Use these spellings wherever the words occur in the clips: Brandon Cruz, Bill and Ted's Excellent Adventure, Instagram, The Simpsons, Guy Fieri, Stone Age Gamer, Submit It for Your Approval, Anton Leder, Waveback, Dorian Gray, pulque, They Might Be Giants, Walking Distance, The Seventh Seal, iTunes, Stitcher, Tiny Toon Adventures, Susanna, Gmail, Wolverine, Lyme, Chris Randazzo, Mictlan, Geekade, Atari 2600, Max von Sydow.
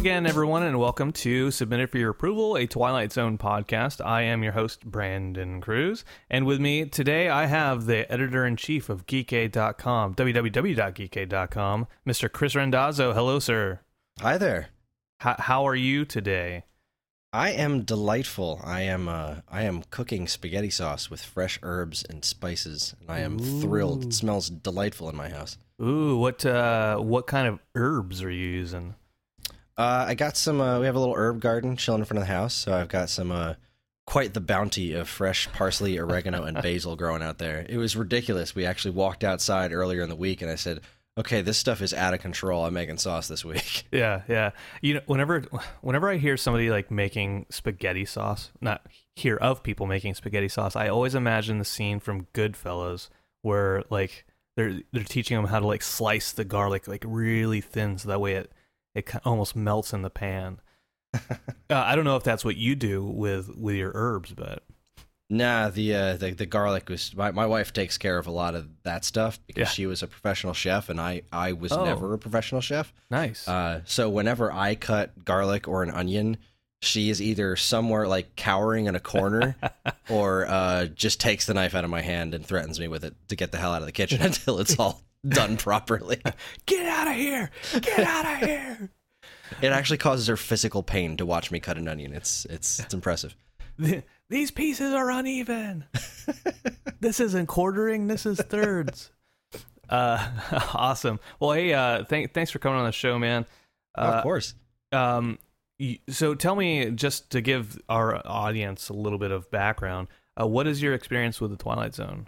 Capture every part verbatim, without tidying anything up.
again, everyone, and welcome to Submit It for Your Approval, a Twilight Zone podcast. I am your host, Brandon Cruz, and with me today I have the editor-in-chief of geekay dot com, w w w dot geekay dot com, Mister Chris Randazzo. Hello, sir. Hi there. H- how are you today? I am delightful. I am uh, I am cooking spaghetti sauce with fresh herbs and spices, and I am Ooh. thrilled. It smells delightful in my house. Ooh, what uh, what kind of herbs are you using? Uh, I got some, uh, we have a little herb garden chilling in front of the house, so I've got some, uh, quite the bounty of fresh parsley, oregano, and basil growing out there. It was ridiculous. We actually walked outside earlier in the week, and I said, okay, this stuff is out of control. I'm making sauce this week. Yeah, yeah. You know, whenever whenever I hear somebody, like, making spaghetti sauce, not hear of people making spaghetti sauce, I always imagine the scene from Goodfellas where, like, they're they're teaching them how to, like, slice the garlic, like, really thin, so that way it it almost melts in the pan. uh, I don't know if that's what you do with, with your herbs, but... Nah, the, uh, the the garlic was... My, my wife takes care of a lot of that stuff because yeah. she was a professional chef, and I, I was oh. never a professional chef. Nice. Uh, so whenever I cut garlic or an onion, she is either somewhere, like, cowering in a corner or uh, just takes the knife out of my hand and threatens me with it to get the hell out of the kitchen until it's all done properly. Get out of here! Get out of here! It actually causes her physical pain to watch me cut an onion. It's it's it's impressive. These pieces are uneven. This isn't quartering. This is thirds. Uh, awesome. Well, hey, uh, th- thanks for coming on the show, man. Uh, of course. Um, so tell me, just to give our audience a little bit of background, uh, what is your experience with the Twilight Zone?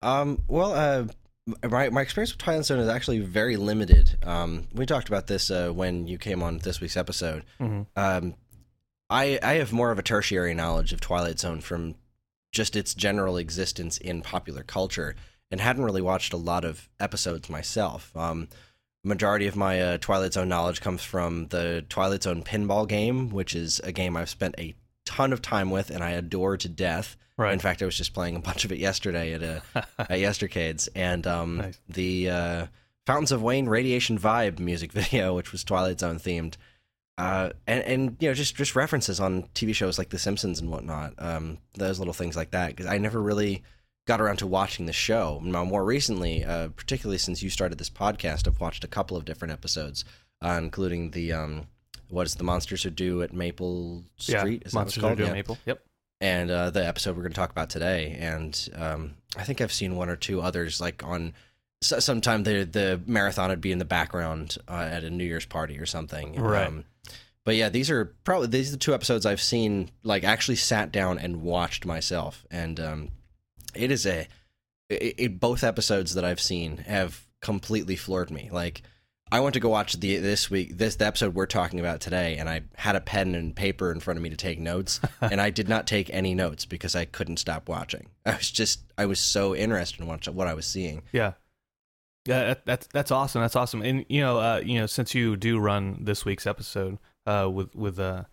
Um. Well. Uh. My my experience with Twilight Zone is actually very limited. Um, we talked about this uh, when you came on this week's episode. Mm-hmm. Um, I I have more of a tertiary knowledge of Twilight Zone from just its general existence in popular culture, and hadn't really watched a lot of episodes myself. Um, majority of my uh, Twilight Zone knowledge comes from the Twilight Zone pinball game, which is a game I've spent a ton of time with and I adore to death. Right. In fact, I was just playing a bunch of it yesterday at a at Yestercade's, and um, nice. the uh, Fountains of Wayne Radiation Vibe music video, which was Twilight Zone themed, uh, and and you know just, just references on T V shows like The Simpsons and whatnot, um, those little things like that. Because I never really got around to watching the show. Now, more recently, uh, particularly since you started this podcast, I've watched a couple of different episodes, uh, including the um, what is the Monsters Are Due at Maple Street? Yeah, is Monsters Are Due at yeah. Maple. Yep. And uh, the episode we're going to talk about today, and um, I think I've seen one or two others. Like on so, sometime the the marathon would be in the background uh, at a New Year's party or something, right? Um, but yeah, these are probably these are the two episodes I've seen, like, actually sat down and watched myself. And um, it is a it, it, both episodes that I've seen have completely floored me. Like, I went to go watch the this week this the episode we're talking about today, and I had a pen and paper in front of me to take notes, and I did not take any notes because I couldn't stop watching. I was just I was so interested in what I was seeing. Yeah, yeah, that, that's that's awesome. That's awesome. And you know, uh, you know, since you do run this week's episode uh, with with uh,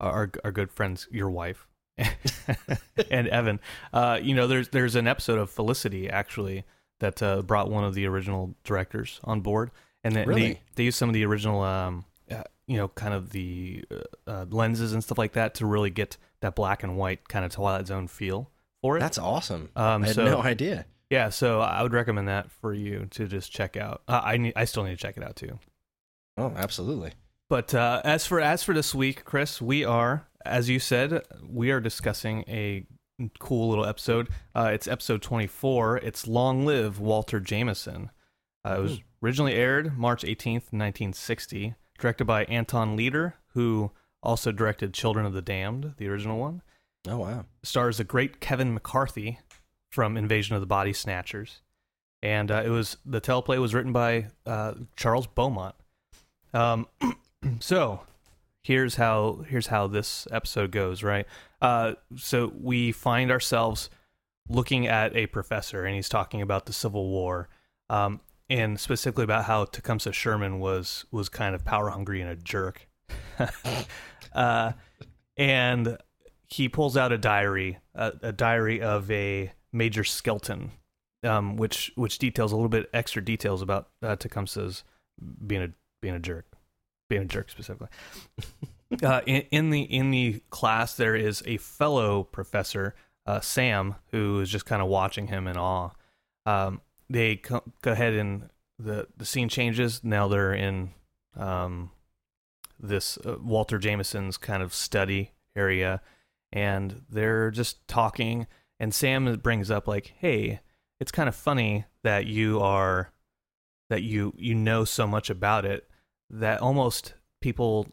our our good friends, your wife and Evan, uh, you know, there's there's an episode of Felicity actually that uh, brought one of the original directors on board. And they, really? they they use some of the original, um, uh, you know, kind of the uh, uh, lenses and stuff like that to really get that black and white kind of Twilight Zone feel for it. That's awesome. Um, I so, had no idea. Yeah, so I would recommend that for you to just check out. Uh, I need, I still need to check it out too. Oh, absolutely. But uh, as for as for this week, Chris, we are, as you said, we are discussing a cool little episode. Uh, it's episode twenty-four. It's Long Live Walter Jameson. Uh, it was. Ooh. Originally aired March eighteenth, nineteen sixty, directed by Anton Leder, who also directed Children of the Damned, the original one. Oh, wow. Stars the great Kevin McCarthy from Invasion of the Body Snatchers. And uh, it was the teleplay was written by uh, Charles Beaumont. Um, so here's how here's how this episode goes, right? Uh, so we find ourselves looking at a professor, and he's talking about the Civil War. Um And specifically about how Tecumseh Sherman was was kind of power hungry and a jerk, uh, and he pulls out a diary, a, a diary of a Major Skelton, um, which which details a little bit extra details about uh, Tecumseh's being a being a jerk. being a jerk specifically. uh, in, in the in the class, there is a fellow professor, uh, Sam, who is just kind of watching him in awe. Um, they co- go ahead and the, the scene changes. Now they're in um, this uh, Walter Jameson's kind of study area, and they're just talking. And Sam brings up like, "Hey, it's kind of funny that you are that you you know so much about it that almost people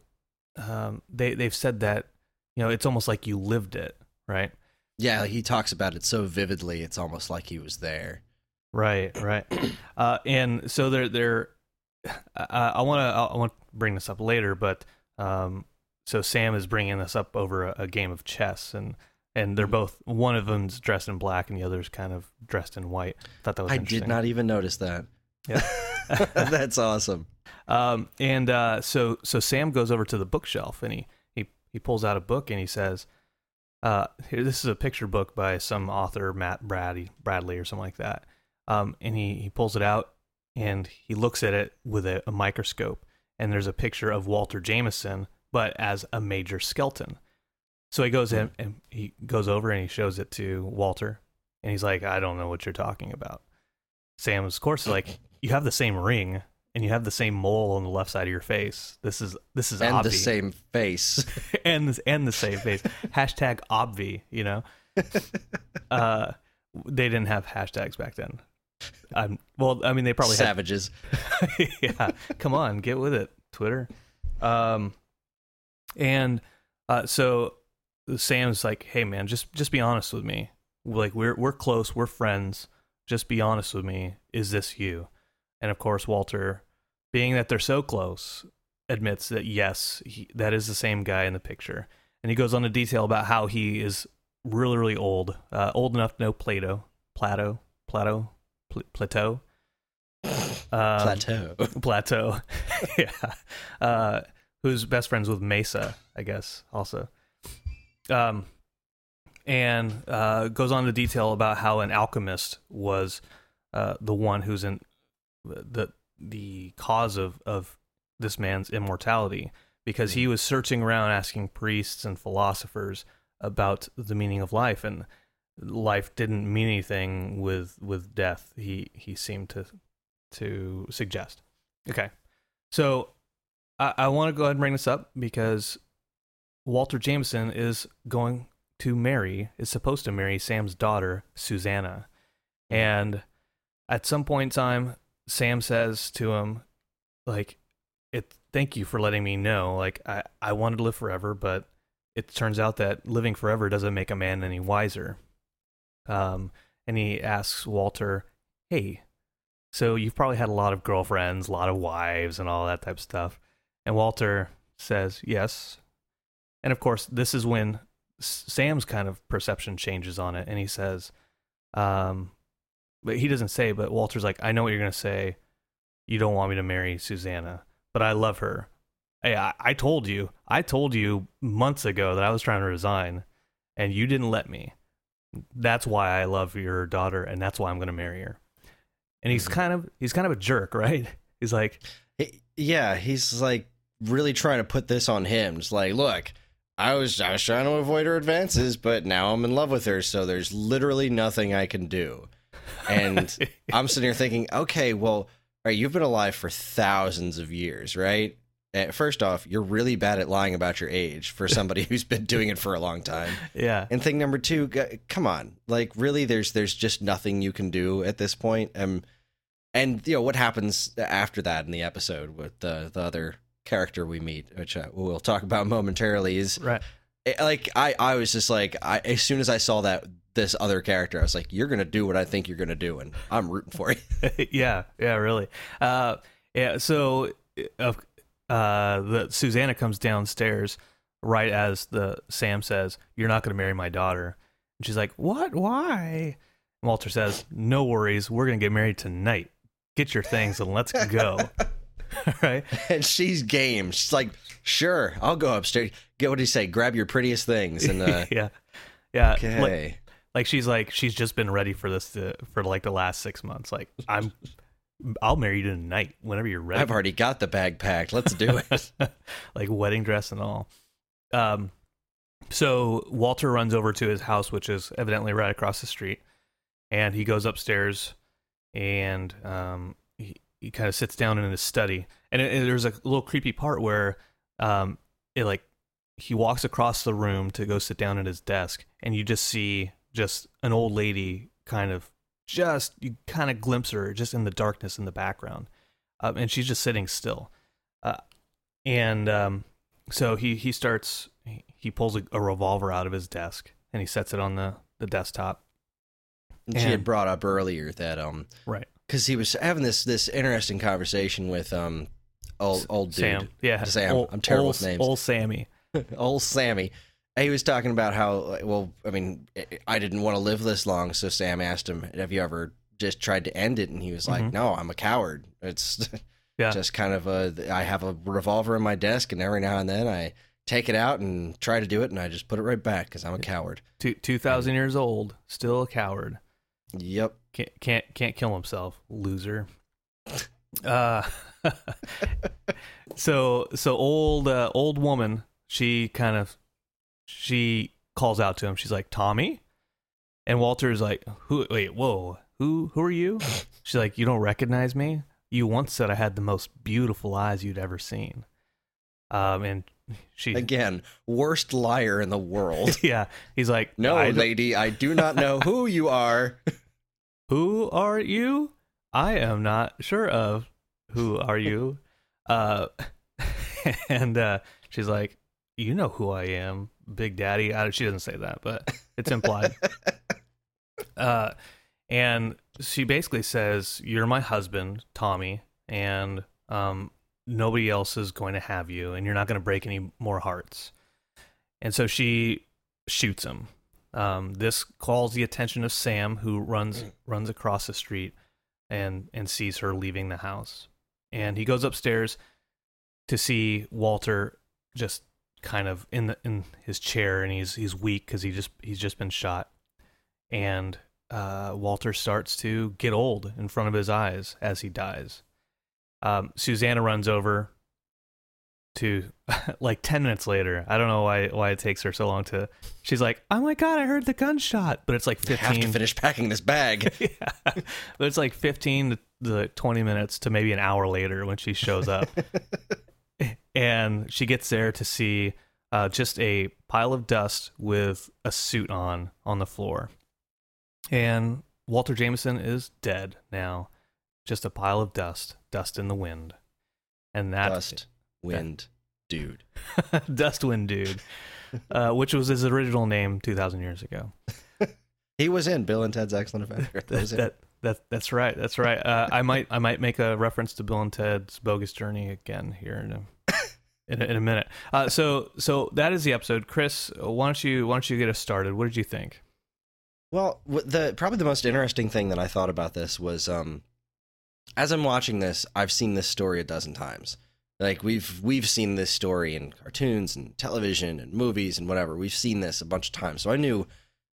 um, they they've said that you know it's almost like you lived it, right?" Yeah, he talks about it so vividly, it's almost like he was there. Right, right. Uh, and so they're, they're uh, I want to I want to bring this up later, but um, so Sam is bringing this up over a, a game of chess, and, and they're both, one of them's dressed in black and the other's kind of dressed in white. I thought that was I interesting. I did not even notice that. Yeah. That's awesome. Um, and uh, so so Sam goes over to the bookshelf, and he, he, he pulls out a book, and he says, uh, here, this is a picture book by some author, Matt Bradley, Bradley or something like that. Um, and he, he pulls it out, and he looks at it with a, a microscope, and there's a picture of Walter Jameson, but as a major skeleton. So he goes in, and he goes over, and he shows it to Walter, and he's like, "I don't know what you're talking about." Sam, of course, is like, "You have the same ring, and you have the same mole on the left side of your face. This is this is and obvi. The same face, and this, and the same face." Hashtag obvi, you know. Uh, they didn't have hashtags back then. Um, well, I mean, they probably savages. Had... yeah, come on, get with it, Twitter. Um, and uh, so Sam's like, "Hey, man, just just be honest with me. Like, we're we're close, we're friends. Just be honest with me. Is this you?" And of course, Walter, being that they're so close, admits that yes, he, that is the same guy in the picture. And he goes on to detail about how he is really, really old, uh, old enough to know Plato, Plato, Plato. Plateau, um, plateau, plateau, yeah. Uh, who's best friends with Mesa, I guess, also. Um, and uh, goes on to detail about how an alchemist was uh, the one who's in the the cause of of this man's immortality, because he was searching around asking priests and philosophers about the meaning of life, and life didn't mean anything with with death, he he seemed to to suggest. Okay, so I, I want to go ahead and bring this up because Walter Jameson is going to marry, is supposed to marry Sam's daughter, Susanna. And at some point in time, Sam says to him, like, "It. Thank you for letting me know. Like, I, I wanted to live forever, but it turns out that living forever doesn't make a man any wiser." Um, and he asks Walter, "Hey, so you've probably had a lot of girlfriends, a lot of wives, and all that type of stuff." And Walter says, "Yes." And of course, this is when Sam's kind of perception changes on it. And he says, um, but he doesn't say, but Walter's like, "I know what you're going to say. You don't want me to marry Susanna, but I love her. Hey, I, I told you, I told you months ago that I was trying to resign and you didn't let me. That's why I love your daughter, and that's why I'm going to marry her." And he's kind of he's kind of a jerk, right? He's like, yeah, he's like really trying to put this on him. It's like, look, I was I was trying to avoid her advances, but now I'm in love with her, so there's literally nothing I can do. And I'm sitting here thinking, okay, well, all right, you've been alive for thousands of years, right? First off, you're really bad at lying about your age for somebody who's been doing it for a long time. Yeah. And thing number two, come on, like really, there's there's just nothing you can do at this point. Um, and you know what happens after that in the episode with the the other character we meet, which I, we'll talk about momentarily, is right. It, like I, I was just like, I, as soon as I saw that this other character, I was like, you're gonna do what I think you're gonna do, and I'm rooting for you. yeah, yeah, really. Uh, yeah. So. Uh, Uh, the Susanna comes downstairs right as the Sam says, "You're not going to marry my daughter." And she's like, "What? Why?" And Walter says, "No worries. We're going to get married tonight. Get your things and let's go." Right? And she's game. She's like, "Sure, I'll go upstairs." Get what do you say? Grab your prettiest things and uh, yeah, yeah. Okay. Like, like she's like she's just been ready for this to, for like the last six months. Like I'm. I'll marry you tonight whenever you're ready. I've already got the bag packed. Let's do it. Like wedding dress and all. Um, so Walter runs over to his house, which is evidently right across the street. And he goes upstairs and um, he, he kind of sits down in his study. And it, it, there's a little creepy part where um, it like he walks across the room to go sit down at his desk. And you just see just an old lady kind of just, you kind of glimpse her just in the darkness in the background. Um, and she's just sitting still. Uh, and um, so he, he starts, he pulls a, a revolver out of his desk and he sets it on the, the desktop. And she had brought up earlier that, um, right. Cause he was having this, this interesting conversation with, um, old, old dude. Sam. Yeah. Sam. Old, I'm terrible old, with names. Old Sammy. Old Sammy. He was talking about how, well, I mean, I didn't want to live this long. So Sam asked him, have you ever just tried to end it? And he was like, mm-hmm. no, I'm a coward. It's yeah. just kind of a, I have a revolver in my desk and every now and then I take it out and try to do it. And I just put it right back because I'm a coward. two thousand years old, still a coward. Yep. Can't, can't, can't kill himself. Loser. Uh, so, so old, uh, old woman, she kind of, she calls out to him. She's like, Tommy? And Walter's like, who, wait, whoa, who, who are you? She's like, you don't recognize me? You once said I had the most beautiful eyes you'd ever seen. Um, and she, again, worst liar in the world. Yeah. He's like, no, I lady, I do not know who you are. Who are you? I am not sure of who are you. Uh, and, uh, she's like, you know who I am. Big Daddy. I, she doesn't say that, but it's implied. uh, and she basically says, you're my husband, Tommy, and um, nobody else is going to have you, and you're not going to break any more hearts. And so she shoots him. Um, this calls the attention of Sam, who runs runs across the street and, and sees her leaving the house. And he goes upstairs to see Walter just kind of in the in his chair, and he's he's weak because he just he's just been shot, and uh Walter starts to get old in front of his eyes as he dies. um Susanna runs over to like ten minutes later. I don't know why why it takes her so long to, she's like, oh my god, I heard the gunshot, but it's like fifteen, I have to finish packing this bag. Yeah. But it's like fifteen to twenty minutes to maybe an hour later when she shows up. And she gets there to see uh, just a pile of dust with a suit on on the floor. And Walter Jameson is dead now. Just a pile of dust. Dust in the wind. And that Dust, wind, that, dude. Dust, wind, dude. Uh, which was his original name two thousand years ago. He was in Bill and Ted's Excellent Adventure. That, that, that, that's right. That's right. Uh, I might I might make a reference to Bill and Ted's Bogus Journey again here in a In a, in a minute. Uh, so so that is the episode. Chris, why don't you why don't you get us started? What did you think? Well, the probably the most interesting thing that I thought about this was, um, as I'm watching this, I've seen this story a dozen times. Like we've we've seen this story in cartoons and television and movies and whatever. We've seen this a bunch of times, so I knew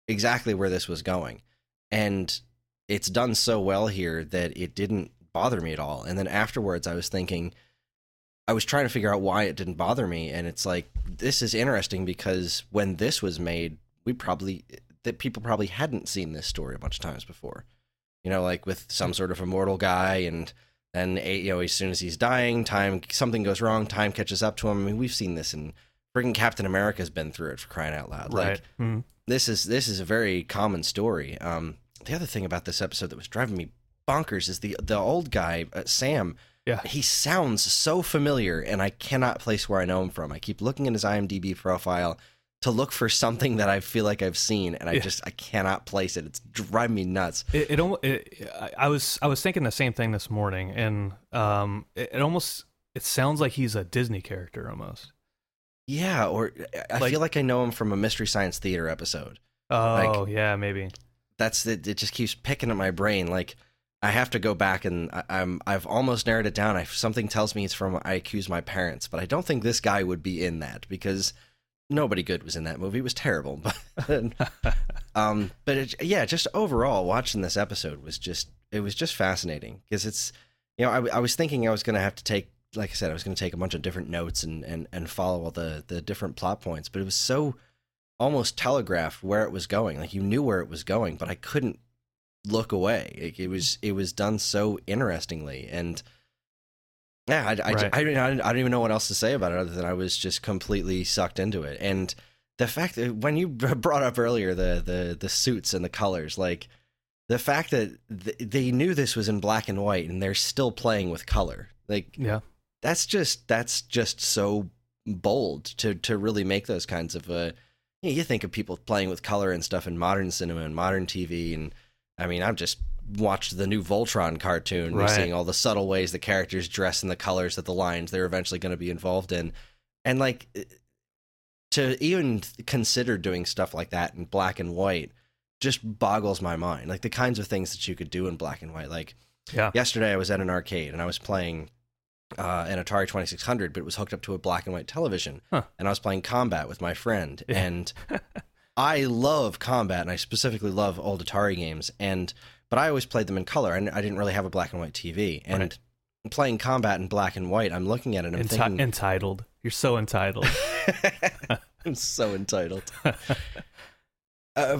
exactly where this was going. And it's done so well here that it didn't bother me at all. And then afterwards, I was thinking. I was trying to figure out why it didn't bother me, and it's like, this is interesting because when this was made, we probably, that people probably hadn't seen this story a bunch of times before. You know, like with some sort of immortal guy, and then, you know, as soon as he's dying, time, something goes wrong, time catches up to him. I mean, we've seen this, and freaking Captain America's been through it, for crying out loud. Right. Like, mm-hmm. This is this is a very common story. Um, the other thing about this episode that was driving me bonkers is the the old guy, uh, Sam. Yeah. He sounds so familiar, and I cannot place where I know him from. I keep looking at his I M D B profile to look for something that I feel like I've seen, and I yeah. just I cannot place it. It's driving me nuts. It, it, almost, it I was I was thinking the same thing this morning, and um, it, it almost it sounds like he's a Disney character almost. Yeah, or I like, feel like I know him from a Mystery Science Theater episode. Oh, like, yeah, maybe. That's it. It just keeps picking at my brain, like. I have to go back, and I, I'm, I've almost narrowed it down. I, something tells me it's from I Accuse My Parents, but I don't think this guy would be in that, because nobody good was in that movie. It was terrible. But, um, but it, yeah, just overall, watching this episode was just, it was just fascinating, because it's, you know, I, I was thinking I was going to have to take, like I said, I was going to take a bunch of different notes and, and, and follow all the, the different plot points, but it was so almost telegraphed where it was going. Like, you knew where it was going, but I couldn't look away. It, it was, it was done so interestingly. And yeah, I, I, right. I, I, didn't, I don't even know what else to say about it other than I was just completely sucked into it. And the fact that when you brought up earlier, the, the, the suits and the colors, like the fact that th- they knew this was in black and white and they're still playing with color. Like, yeah, that's just, that's just so bold to, to really make those kinds of, uh, you know, you think of people playing with color and stuff in modern cinema and modern T V. And I mean, I've just watched the new Voltron cartoon. Right. We're seeing all the subtle ways the characters dress and the colors that the lines they're eventually going to be involved in. And like, to even consider doing stuff like that in black and white just boggles my mind. Like the kinds of things that you could do in black and white. Like yeah. yesterday I was at an arcade and I was playing uh, an Atari twenty-six hundred, but it was hooked up to a black and white television. Huh. And I was playing Combat with my friend. Yeah. And I love Combat, and I specifically love old Atari games. And but I always played them in color, and I didn't really have a black and white T V. And right. playing Combat in black and white, I'm looking at it and I'm Enti- thinking... Entitled. You're so entitled. I'm so entitled. uh,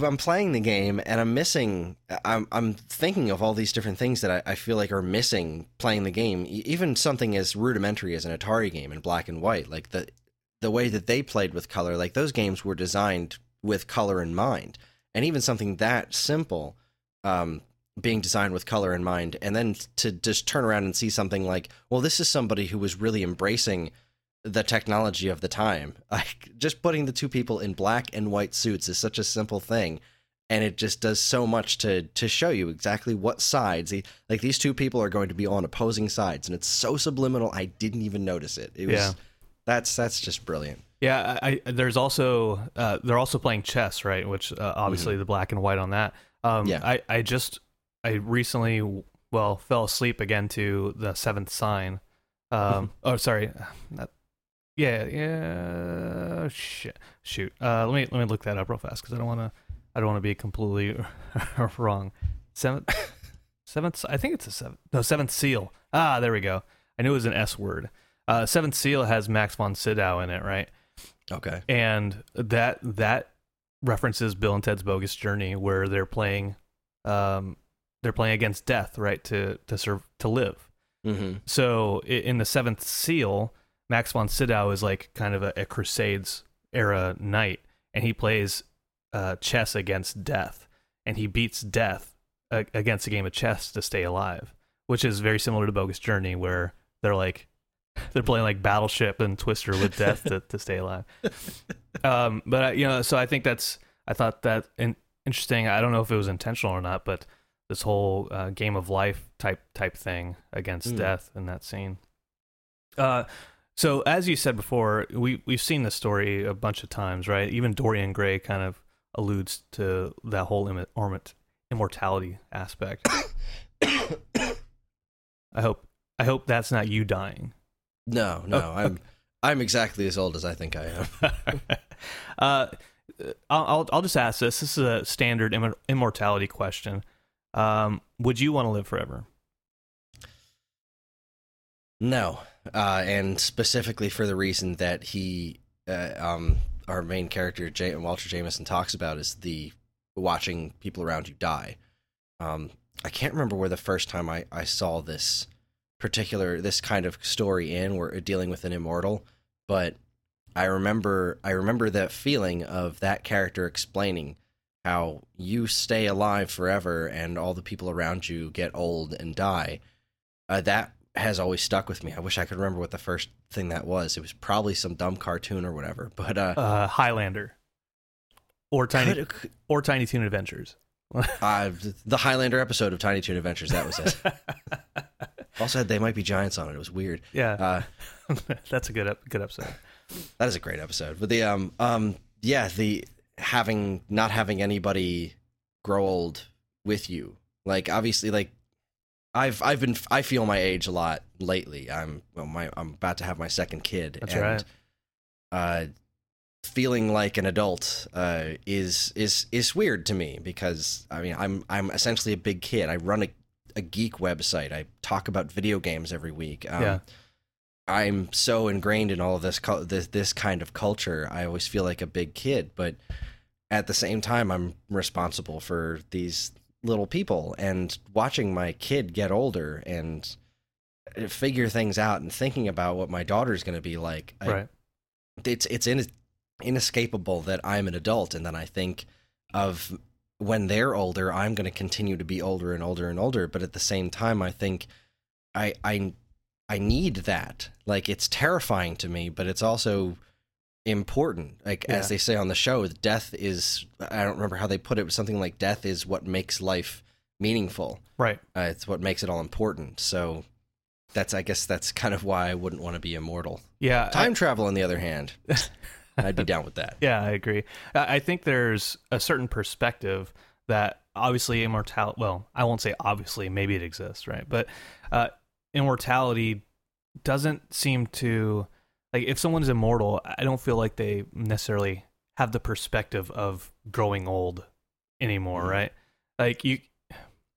I'm playing the game and I'm missing, I'm I'm thinking of all these different things that I, I feel like are missing playing the game. Even something as rudimentary as an Atari game in black and white, like the the way that they played with color, like those games were designed with color in mind. And even something that simple, um, being designed with color in mind, and then to just turn around and see something like, well, this is somebody who was really embracing the technology of the time. Like just putting the two people in black and white suits is such a simple thing, and it just does so much to to show you exactly what sides, like these two people are going to be on opposing sides, and it's so subliminal I didn't even notice it. It was yeah. that's that's just brilliant. Yeah, I, I there's also uh, they're also playing chess, right? Which uh, obviously mm-hmm. the black and white on that. Um, yeah, I I just I recently well fell asleep again to The Seventh Sign. Um, oh, sorry. That, Yeah, yeah. Shit, shoot. Uh, let me let me look that up real fast because I don't want to. I don't want to be completely wrong. Seventh, seventh. I think it's a seventh. No, Seventh Seal. Ah, there we go. I knew it was an S word. Uh, Seventh Seal has Max von Sydow in it, right? Okay. And that that references Bill and Ted's Bogus Journey, where they're playing, um, they're playing against death, right? To to serve to live. Mm-hmm. So in The Seventh Seal, Max von Sydow is like kind of a, a Crusades era knight, and he plays uh, chess against death, and he beats death a- against a game of chess to stay alive, which is very similar to Bogus Journey, where they're like they're playing like Battleship and Twister with death to, to stay alive. Um, but I, you know, so I think that's I thought that in- interesting. I don't know if it was intentional or not, but this whole uh, game of life type type thing against mm. death in that scene. Uh. So as you said before, we we've seen this story a bunch of times, right? Even Dorian Gray kind of alludes to that whole Im- ormant, immortality aspect. I hope I hope that's not you dying. No, no, oh, I'm okay. I'm exactly as old as I think I am. uh, I'll I'll just ask this. This is a standard Im- immortality question. Um, would you want to live forever? No. Uh, and specifically for the reason that he, uh, um, our main character, J- Walter Jameson, talks about is the watching people around you die. Um, I can't remember where the first time I, I saw this particular, this kind of story in, where dealing with an immortal, but I remember, I remember that feeling of that character explaining how you stay alive forever and all the people around you get old and die. Uh, that has always stuck with me. I wish I could remember what the first thing that was. It was probably some dumb cartoon or whatever. But uh, uh Highlander, or Tiny, could, could, or Tiny Toon Adventures. uh, the Highlander episode of Tiny Toon Adventures. That was it. Also had They Might Be Giants on it. It was weird. Yeah, uh, that's a good good episode. That is a great episode. But the um um yeah the having not having anybody grow old with you, like obviously like. I've I've been I feel my age a lot lately. I'm well, my I'm about to have my second kid. That's and, right. Uh, feeling like an adult uh, is is is weird to me because I mean I'm I'm essentially a big kid. I run a a geek website. I talk about video games every week. Um, yeah. I'm so ingrained in all of this, this this kind of culture. I always feel like a big kid, but at the same time, I'm responsible for these little people and watching my kid get older and figure things out and thinking about what my daughter's going to be like. Right. I, it's it's in, inescapable that I'm an adult, and then I think of when they're older, I'm going to continue to be older and older and older. But at the same time, I think I I. I need that. Like, it's terrifying to me, but it's also important. Like, yeah. As they say on the show, death is, I don't remember how they put it, but something like death is what makes life meaningful. Right. Uh, it's what makes it all important. So that's, I guess that's kind of why I wouldn't want to be immortal. Yeah. Time I, travel, on the other hand, I'd be down with that. Yeah, I agree. I think there's a certain perspective that obviously immortality, well, I won't say obviously, maybe it exists, right? But, uh, immortality doesn't seem to, like, if someone's immortal, I don't feel like they necessarily have the perspective of growing old anymore, mm-hmm. right? Like, you,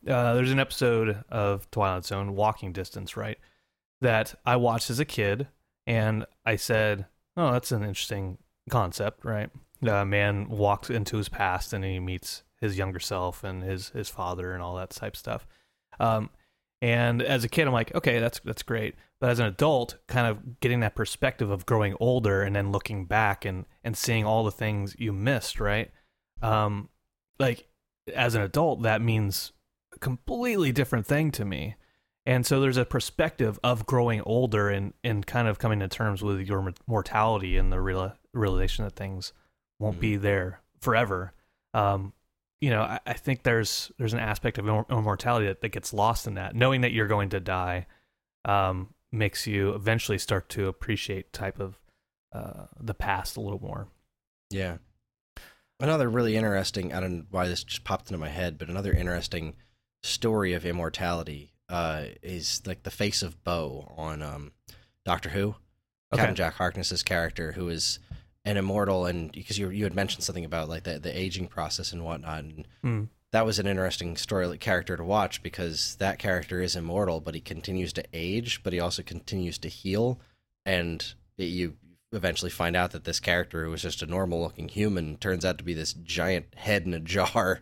uh, there's an episode of Twilight Zone, Walking Distance, right? That I watched as a kid, and I said, oh, that's an interesting concept, right? A man walks into his past, and he meets his younger self and his, his father and all that type of stuff. Um, And as a kid, I'm like, okay, that's that's great. But as an adult, kind of getting that perspective of growing older and then looking back and, and seeing all the things you missed, right? Um, like, as an adult, that means a completely different thing to me. And so there's a perspective of growing older and, and kind of coming to terms with your mortality and the real, realization that things won't mm-hmm. be there forever. Um You know, I, I think there's there's an aspect of immortality that, that gets lost in that. Knowing that you're going to die um, makes you eventually start to appreciate type of uh, the past a little more. Yeah. Another really interesting, I don't know why this just popped into my head, but another interesting story of immortality uh, is like the face of Bo on um, Doctor Who. Okay. Captain Jack Harkness's character, who is an immortal, and because you you had mentioned something about like the, the aging process and whatnot, and mm. that was an interesting story, like, character to watch, because that character is immortal, but he continues to age, but he also continues to heal, and it, you eventually find out that this character who was just a normal-looking human turns out to be this giant head in a jar,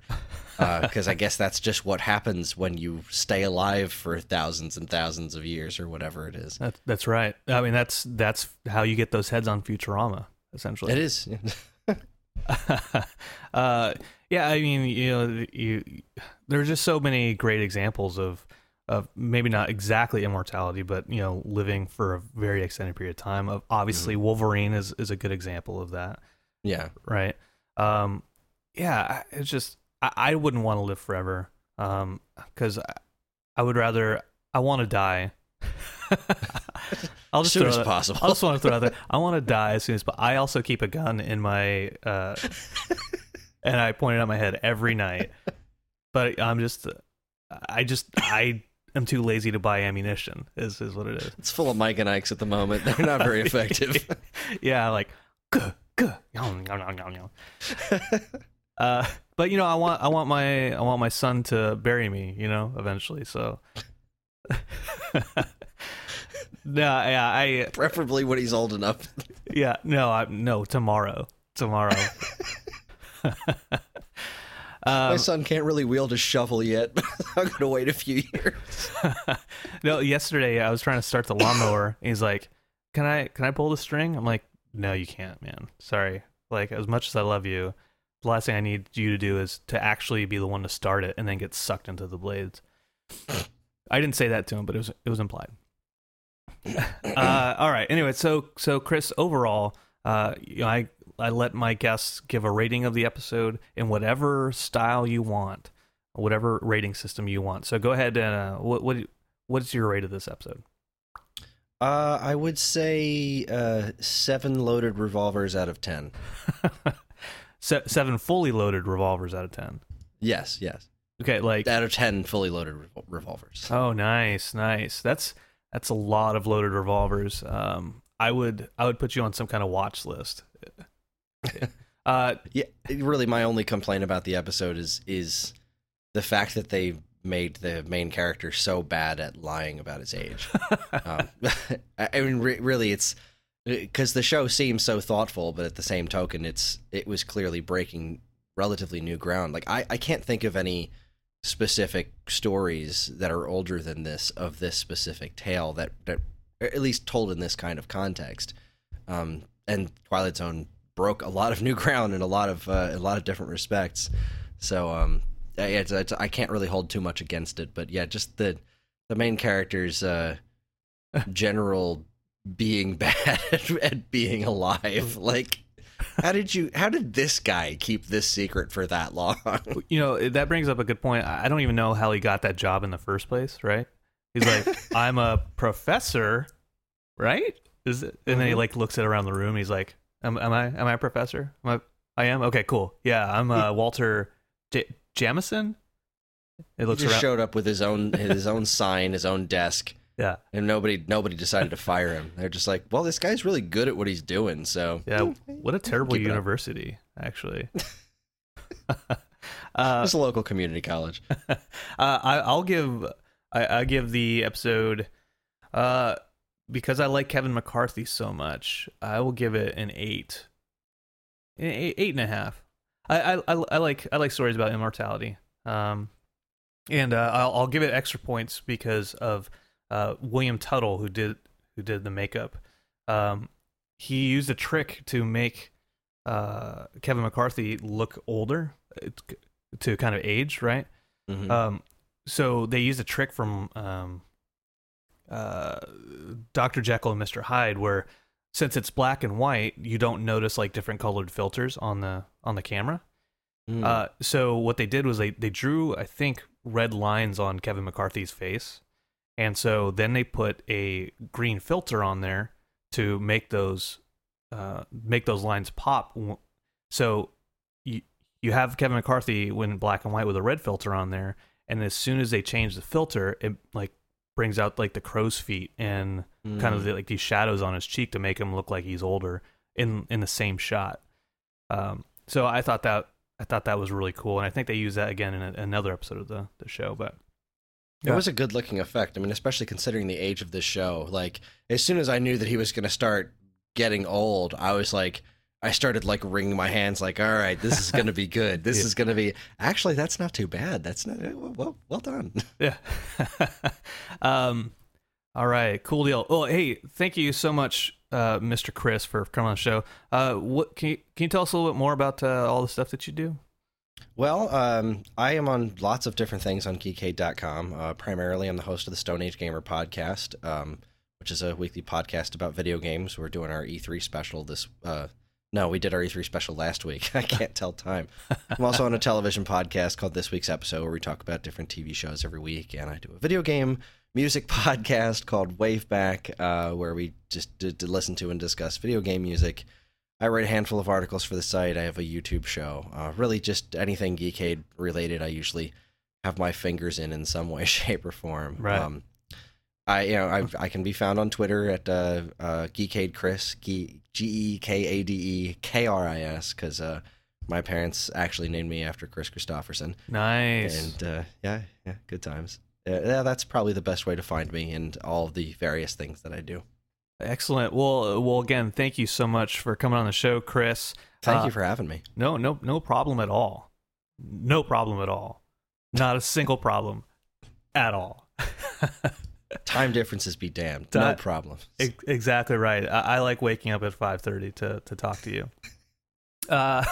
because uh, I guess that's just what happens when you stay alive for thousands and thousands of years or whatever it is. That's, that's right. I mean, that's that's how you get those heads on Futurama. Essentially, it is. uh, yeah, I mean, you know, you, there's just so many great examples of, of maybe not exactly immortality, but, you know, living for a very extended period of time. Of obviously, mm-hmm. Wolverine is, is a good example of that. Yeah. Right. Um, yeah. It's just I, I wouldn't want to live forever um, because I, I would rather I want to die. I'll just as soon as possible. I just want to throw out there. I want to die as soon as possible. I also keep a gun in my, uh, and I point it on my head every night. But I'm just, I just, I am too lazy to buy ammunition. Is is what it is. It's full of Mike and Ikes at the moment. They're not very effective. Yeah, like, guh, guh, yum, yum, yum, yum, yum. uh, but you know, I want, I want my, I want my son to bury me, you know, eventually. So. No, yeah, I preferably when he's old enough. yeah, no, I no tomorrow, tomorrow. um, My son can't really wield a shovel yet. I'm gonna wait a few years. No, yesterday I was trying to start the lawnmower. And he's like, "Can I? Can I pull the string?" I'm like, "No, you can't, man. Sorry. Like, as much as I love you, the last thing I need you to do is to actually be the one to start it and then get sucked into the blades." I didn't say that to him, but it was it was implied. uh, all right. Anyway, so so Chris, overall, uh, you know, I I let my guests give a rating of the episode in whatever style you want, whatever rating system you want. So go ahead and uh, what what what's your rate of this episode? Uh, I would say uh, seven loaded revolvers out of ten. Se- seven fully loaded revolvers out of ten. Yes. Yes. Okay. Like out of ten fully loaded re- revolvers. Oh, nice, nice. That's. That's a lot of loaded revolvers. Um, I would I would put you on some kind of watch list. uh, yeah, really, my only complaint about the episode is is the fact that they made the main character so bad at lying about his age. um, I mean, re- really, it's because the show seems so thoughtful, but at the same token, it's it was clearly breaking relatively new ground. Like, I, I can't think of any specific stories that are older than this of this specific tale that, that at least told in this kind of context. Um, and Twilight Zone broke a lot of new ground in a lot of uh, a lot of different respects. So, um. It's, it's, I can't really hold too much against it, but yeah, just the the main character's uh, general being bad at, at being alive. Like, how did you? How did this guy keep this secret for that long? You know, that brings up a good point. I don't even know how he got that job in the first place, right? He's like, I'm a professor, right? Is it? And then he like looks at around the room. He's like, Am, am I? Am I a professor? Am I? I am. Okay, cool. Yeah, I'm uh, Walter. J- Jamison? It looks. He just around. Showed up with his own his own sign, his own desk. Yeah, and nobody nobody decided to fire him. They're just like, well, this guy's really good at what he's doing. So yeah, what a terrible Keep university, actually. uh, it's a local community college. uh, I, I'll give I, I give the episode uh, because I like Kevin McCarthy so much. I will give it an eight, eight, eight and a half. I, I I like I like stories about immortality, um, and uh, I'll, I'll give it extra points because of uh, William Tuttle, who did who did the makeup. Um, he used a trick to make uh, Kevin McCarthy look older, to kind of age, right? Mm-hmm. Um, so they used a trick from um, uh, Doctor Jekyll and Mister Hyde, where since it's black and white, you don't notice like different colored filters on the on the camera. Mm. Uh, so what they did was they, they drew, I think, red lines on Kevin McCarthy's face. And so then they put a green filter on there to make those uh, make those lines pop. So you, you have Kevin McCarthy when black and white with a red filter on there. And as soon as they change the filter, it like brings out like the crow's feet and mm. kind of the, like these shadows on his cheek to make him look like he's older in, in the same shot. Um, so I thought that I thought that was really cool, and I think they use that again in a, another episode of the, the show. But yeah. It was a good looking effect. I mean, especially considering the age of this show. Like, as soon as I knew that he was going to start getting old, I was like, I started like wringing my hands, like, all right, this is going to be good. This yeah. is going to be actually that's not too bad. That's not well well done. Yeah. um. All right. Cool deal. Well, hey, thank you so much. Uh, Mister Chris, for coming on the show. Uh, what can you, can you tell us a little bit more about uh, all the stuff that you do? Well, um, I am on lots of different things on geekade dot com. Uh, primarily, I'm the host of the Stone Age Gamer podcast, um, which is a weekly podcast about video games. We're doing our E three special this. Uh, no, we did our E three special last week. I can't tell time. I'm also on a television podcast called This Week's Episode, where we talk about different T V shows every week, and I do a video game music podcast called Waveback, uh, where we just did, did listen to and discuss video game music. I write a handful of articles for the site. I have a YouTube show. Uh, really, just anything Geekade related, I usually have my fingers in in some way, shape, or form. Right. Um, I you know I I can be found on Twitter at uh, uh, Geekade Chris, G E K A D E K R I S, because uh, my parents actually named me after Chris Christopherson. Nice. And uh, yeah, yeah, good times. Yeah, that's probably the best way to find me and all of the various things that I do. Excellent. Well, well, again, thank you so much for coming on the show, Chris. Thank uh, you for having me. No, no, no problem at all. No problem at all. Not a single problem at all. Time differences be damned. No problem. Exactly right. I, I like waking up at five thirty to, to talk to you. Uh,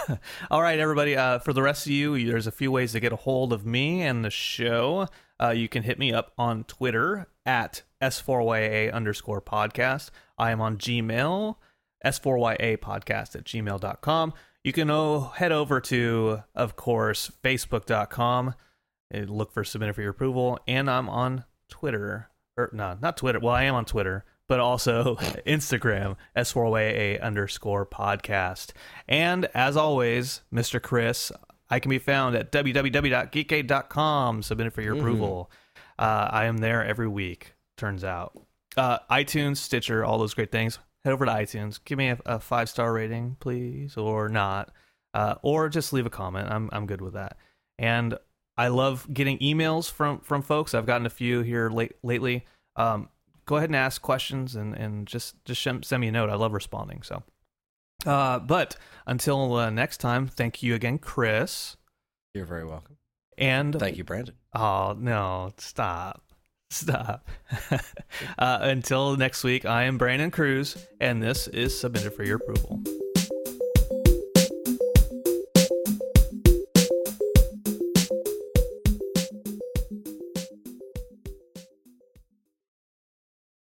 all right, everybody. Uh, for the rest of you, there's a few ways to get a hold of me and the show. Uh, you can hit me up on Twitter at S four Y A underscore podcast. I am on Gmail, S four Y A podcast at gmail dot com. You can oh, head over to, of course, facebook dot com and look for Submit It for Your Approval. And I'm on Twitter, or no, not Twitter. Well, I am on Twitter, but also Instagram, S four Y A underscore podcast. And as always, Mister Chris, I can be found at w w w dot geekade dot com, submitted for your mm. approval. Uh, I am there every week, turns out. Uh, iTunes, Stitcher, all those great things. Head over to iTunes. Give me a, a five-star rating, please, or not. Uh, or just leave a comment. I'm I'm good with that. And I love getting emails from, from folks. I've gotten a few here late, lately. Um, go ahead and ask questions and, and just, just send me a note. I love responding. So, uh, but until uh, next time, thank you again, Chris. You're very welcome. And thank you, Brandon. Oh, no, stop. Stop. uh, until next week, I am Brandon Cruz, and this is Submitted for Your Approval.